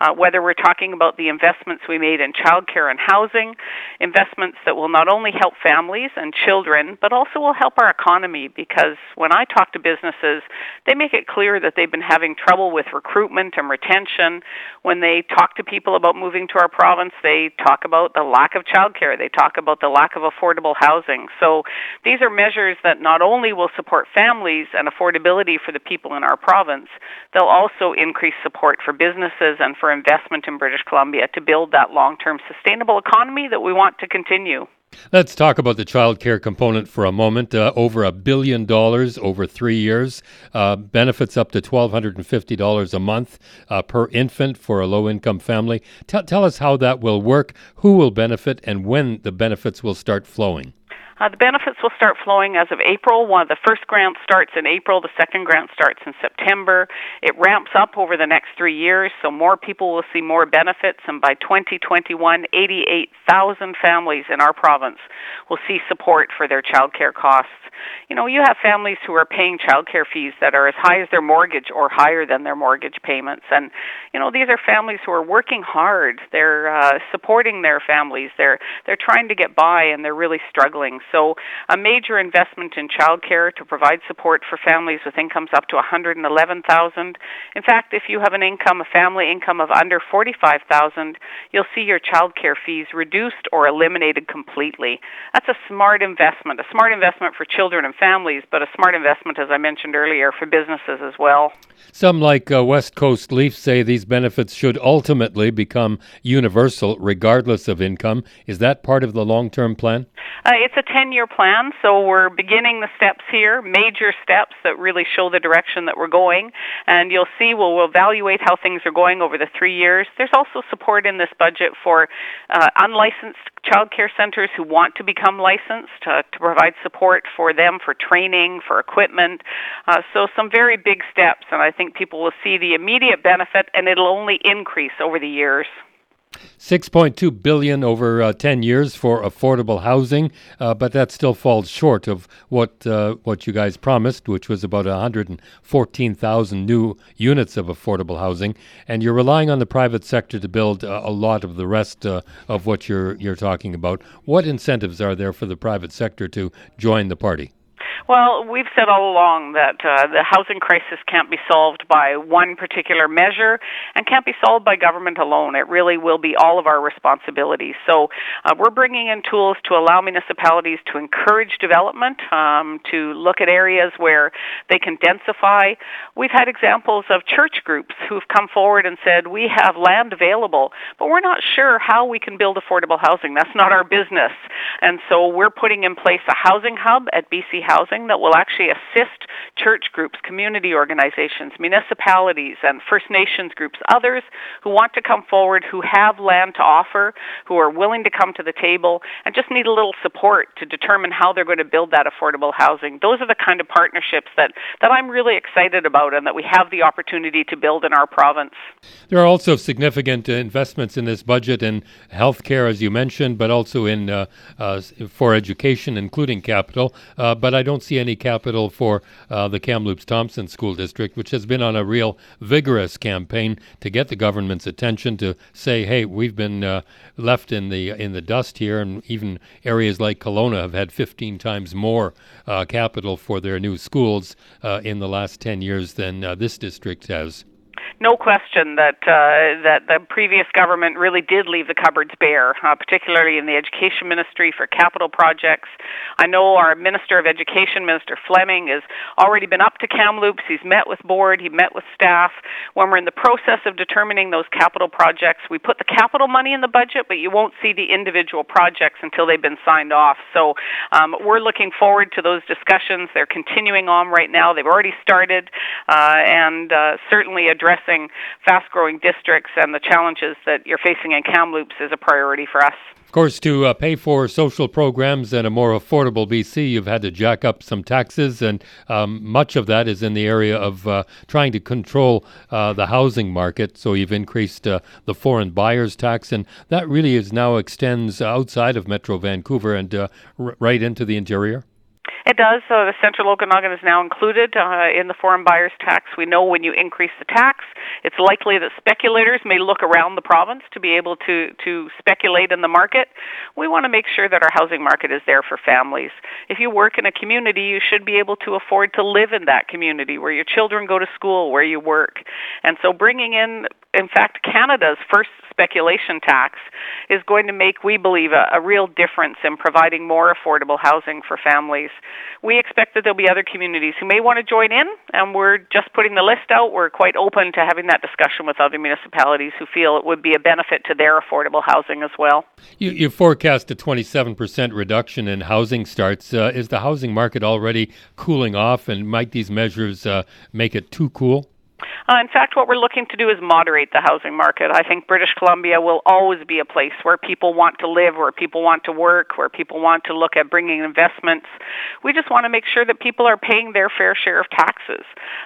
Uh, whether we're talking about the investments we made in childcare and housing, investments that will not only help families and children, but also will help our economy, because when I talk to businesses, they make it clear that they've been having trouble with recruitment and retention. When they talk to people about moving to our province, they talk about the lack of childcare. They talk about the lack of affordable housing. So these are measures that not only will support families and affordability for the people in our province, they'll also increase support for businesses and for investment in British Columbia to build that long-term sustainable economy that we want to continue. Let's talk about the child care component for a moment. Uh, over a billion dollars over three years, uh, benefits up to one thousand two hundred fifty dollars a month uh, per infant for a low-income family. T- tell us how that will work, who will benefit, and when the benefits will start flowing. Uh, the benefits will start flowing as of April. One of the first grant starts in April. The second grant starts in September. It ramps up over the next three years, so more people will see more benefits. And by twenty twenty-one, eighty-eight thousand families in our province will see support for their child care costs. You know, you have families who are paying child care fees that are as high as their mortgage or higher than their mortgage payments. And, you know, these are families who are working hard. They're uh, supporting their families. They're, they're trying to get by, and they're really struggling. So a major investment in childcare to provide support for families with incomes up to one hundred eleven thousand dollars. In fact, if you have an income, a family income of under forty-five thousand dollars, you'll see your childcare fees reduced or eliminated completely. That's a smart investment, a smart investment for children and families, but a smart investment, as I mentioned earlier, for businesses as well. Some, like uh, West Coast LEAF, say these benefits should ultimately become universal regardless of income. Is that part of the long-term plan? Uh, it's a ten-year plan, so we're beginning the steps here, major steps that really show the direction that we're going. And you'll see we'll, we'll evaluate how things are going over the three years. There's also support in this budget for uh, unlicensed child care centres who want to become licensed uh, to provide support for them, for training, for equipment. Uh, so some very big steps, and I think people will see the immediate benefit, and it'll only increase over the years. six point two billion dollars over uh, ten years for affordable housing, uh, but that still falls short of what uh, what you guys promised, which was about one hundred fourteen thousand new units of affordable housing. And you're relying on the private sector to build uh, a lot of the rest uh, of what you're you're talking about. What incentives are there for the private sector to join the party? Well, we've said all along that uh, the housing crisis can't be solved by one particular measure and can't be solved by government alone. It really will be all of our responsibilities. So uh, we're bringing in tools to allow municipalities to encourage development, um, to look at areas where they can densify. We've had examples of church groups who've come forward and said, we have land available, but we're not sure how we can build affordable housing. That's not our business. And so we're putting in place a housing hub at B C Housing that will actually assist church groups, community organizations, municipalities, and First Nations groups, others who want to come forward, who have land to offer, who are willing to come to the table, and just need a little support to determine how they're going to build that affordable housing. Those are the kind of partnerships that, that I'm really excited about and that we have the opportunity to build in our province. There are also significant investments in this budget in health care, as you mentioned, but also in uh, uh, for education, including capital. Uh, but I don't see any capital for uh, the Kamloops Thompson School District, which has been on a real vigorous campaign to get the government's attention to say, hey, we've been uh, left in the in the dust here, and even areas like Kelowna have had fifteen times more uh, capital for their new schools uh, in the last ten years than uh, this district has. No question that uh, that the previous government really did leave the cupboards bare, uh, particularly in the education ministry for capital projects. I know our Minister of Education, Minister Fleming, has already been up to Kamloops. He's met with board. He met with staff. When we're in the process of determining those capital projects, we put the capital money in the budget, but you won't see the individual projects until they've been signed off. So um, we're looking forward to those discussions. They're continuing on right now. They've already started, uh, and uh, certainly addressing fast-growing districts and the challenges that you're facing in Kamloops is a priority for us. Of course, to uh, pay for social programs and a more affordable B C, you've had to jack up some taxes, and um, much of that is in the area of uh, trying to control uh, the housing market. So you've increased uh, the foreign buyers tax, and that really is now extends outside of Metro Vancouver and uh, r- right into the interior. It does. Uh, the Central Okanagan is now included uh, in the foreign buyer's tax. We know when you increase the tax, it's likely that speculators may look around the province to be able to, to speculate in the market. We want to make sure that our housing market is there for families. If you work in a community, you should be able to afford to live in that community where your children go to school, where you work. And so bringing in, in fact, Canada's first speculation tax is going to make, we believe, a, a real difference in providing more affordable housing for families. We expect that there'll be other communities who may want to join in, and we're just putting the list out. We're quite open to having that discussion with other municipalities who feel it would be a benefit to their affordable housing as well. You, you forecast a twenty-seven percent reduction in housing starts. Uh, is the housing market already cooling off, and might these measures uh, make it too cool? Uh, in fact, what we're looking to do is moderate the housing market. I think British Columbia will always be a place where people want to live, where people want to work, where people want to look at bringing investments. We just want to make sure that people are paying their fair share of taxes.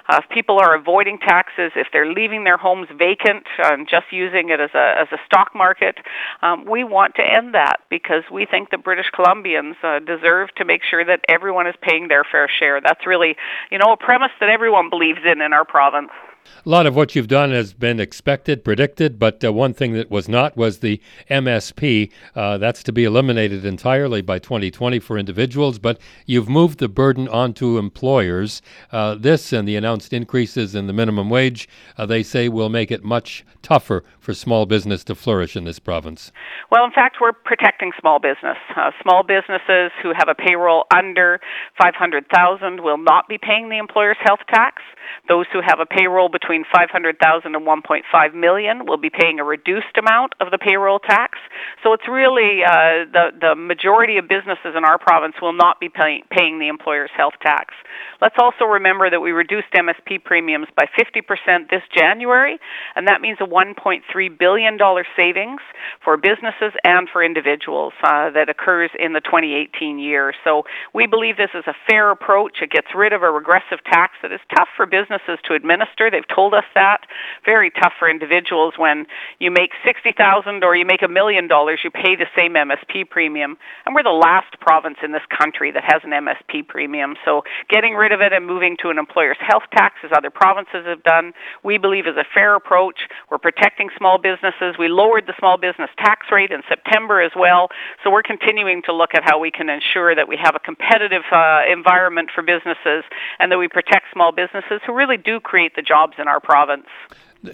Uh, if people are avoiding taxes, if they're leaving their homes vacant and um, just using it as a as a stock market, um, we want to end that because we think that British Columbians uh, deserve to make sure that everyone is paying their fair share. That's really, you know, a premise that everyone believes in in our province. A lot of what you've done has been expected, predicted, but uh, one thing that was not was the M S P. Uh, that's to be eliminated entirely by twenty twenty for individuals, but you've moved the burden onto employers. Uh, this and the announced increases in the minimum wage, uh, they say, will make it much tougher for small business to flourish in this province. Well, in fact, we're protecting small business. Uh, small businesses who have a payroll under five hundred thousand dollars will not be paying the employer's health tax. Those who have a payroll between five hundred thousand dollars and one point five million dollars will be paying a reduced amount of the payroll tax. So it's really uh, the, the majority of businesses in our province will not be pay, paying the employer's health tax. Let's also remember that we reduced M S P premiums by fifty percent this January, and that means a one point three billion dollars savings for businesses and for individuals uh, that occurs in the twenty eighteen year. So we believe this is a fair approach. It gets rid of a regressive tax that is tough for businesses to administer. They've told us that. Very tough for individuals. When you make sixty thousand dollars or you make a million dollars, you pay the same M S P premium. And we're the last province in this country that has an M S P premium. So getting rid of it and moving to an employer's health tax, as other provinces have done, we believe is a fair approach. We're protecting small businesses. We lowered the small business tax rate in September as well. So we're continuing to look at how we can ensure that we have a competitive uh, environment for businesses and that we protect small businesses who really do create the jobs in our province.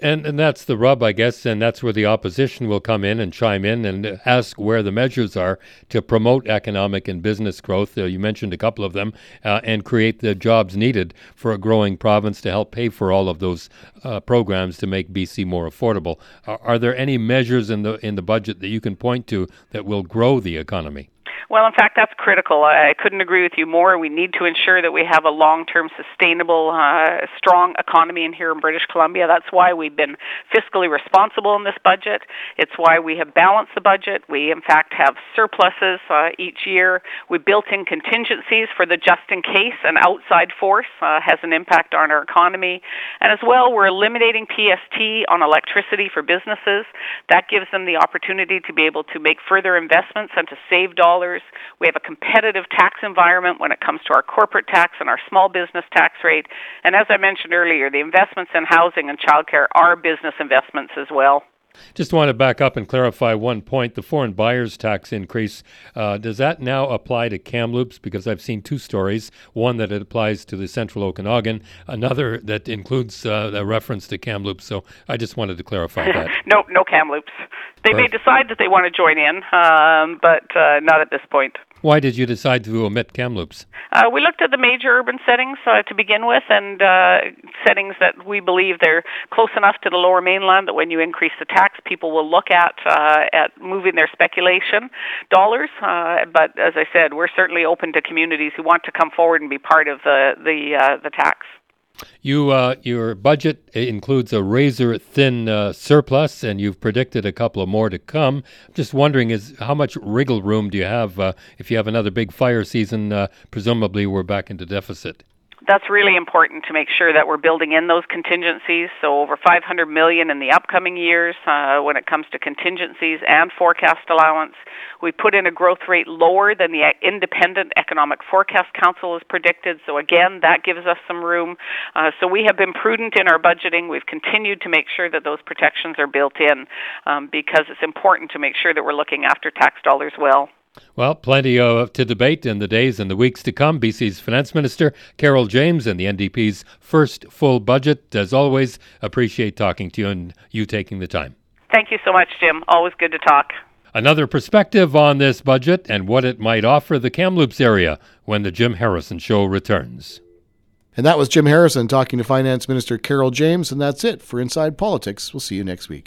And and that's the rub, I guess, and that's where the opposition will come in and chime in and ask where the measures are to promote economic and business growth. Uh, you mentioned a couple of them, uh, and create the jobs needed for a growing province to help pay for all of those uh, programs to make B C more affordable. Are, are there any measures in the in the budget that you can point to that will grow the economy? Well, in fact, that's critical. I couldn't agree with you more. We need to ensure that we have a long-term, sustainable, uh, strong economy in here in British Columbia. That's why we've been fiscally responsible in this budget. It's why we have balanced the budget. We, in fact, have surpluses uh, each year. We built in contingencies for the just-in-case. An outside force uh, has an impact on our economy. And as well, we're eliminating P S T on electricity for businesses. That gives them the opportunity to be able to make further investments and to save dollars. We have a competitive tax environment when it comes to our corporate tax and our small business tax rate. And as I mentioned earlier, the investments in housing and childcare are business investments as well. Just want to back up and clarify one point. The foreign buyers tax increase, uh, does that now apply to Kamloops? Because I've seen two stories, one that it applies to the central Okanagan, another that includes uh, a reference to Kamloops. So I just wanted to clarify that. no, no Kamloops. They Perfect. May decide that they want to join in, um, but uh, not at this point. Why did you decide to omit Kamloops? Uh, we looked at the major urban settings uh, to begin with, and uh, settings that we believe they're close enough to the Lower Mainland that when you increase the tax, people will look at uh, at moving their speculation dollars. Uh, but as I said, we're certainly open to communities who want to come forward and be part of the the, uh, the tax. You, uh, your budget includes a razor-thin uh, surplus, and you've predicted a couple of more to come. Just wondering, is how much wriggle room do you have uh, if you have another big fire season? Uh, presumably, we're back into deficit. That's really important to make sure that we're building in those contingencies. So over five hundred million dollars in the upcoming years uh, when it comes to contingencies and forecast allowance. We put in a growth rate lower than the Independent Economic Forecast Council has predicted. So again, that gives us some room. Uh, so we have been prudent in our budgeting. We've continued to make sure that those protections are built in um, because it's important to make sure that we're looking after tax dollars well. Well, plenty of to debate in the days and the weeks to come. B C's Finance Minister, Carol James, and the N D P's first full budget. As always, appreciate talking to you and you taking the time. Thank you so much, Jim. Always good to talk. Another perspective on this budget and what it might offer the Kamloops area when the Jim Harrison Show returns. And that was Jim Harrison talking to Finance Minister Carol James, and that's it for Inside Politics. We'll see you next week.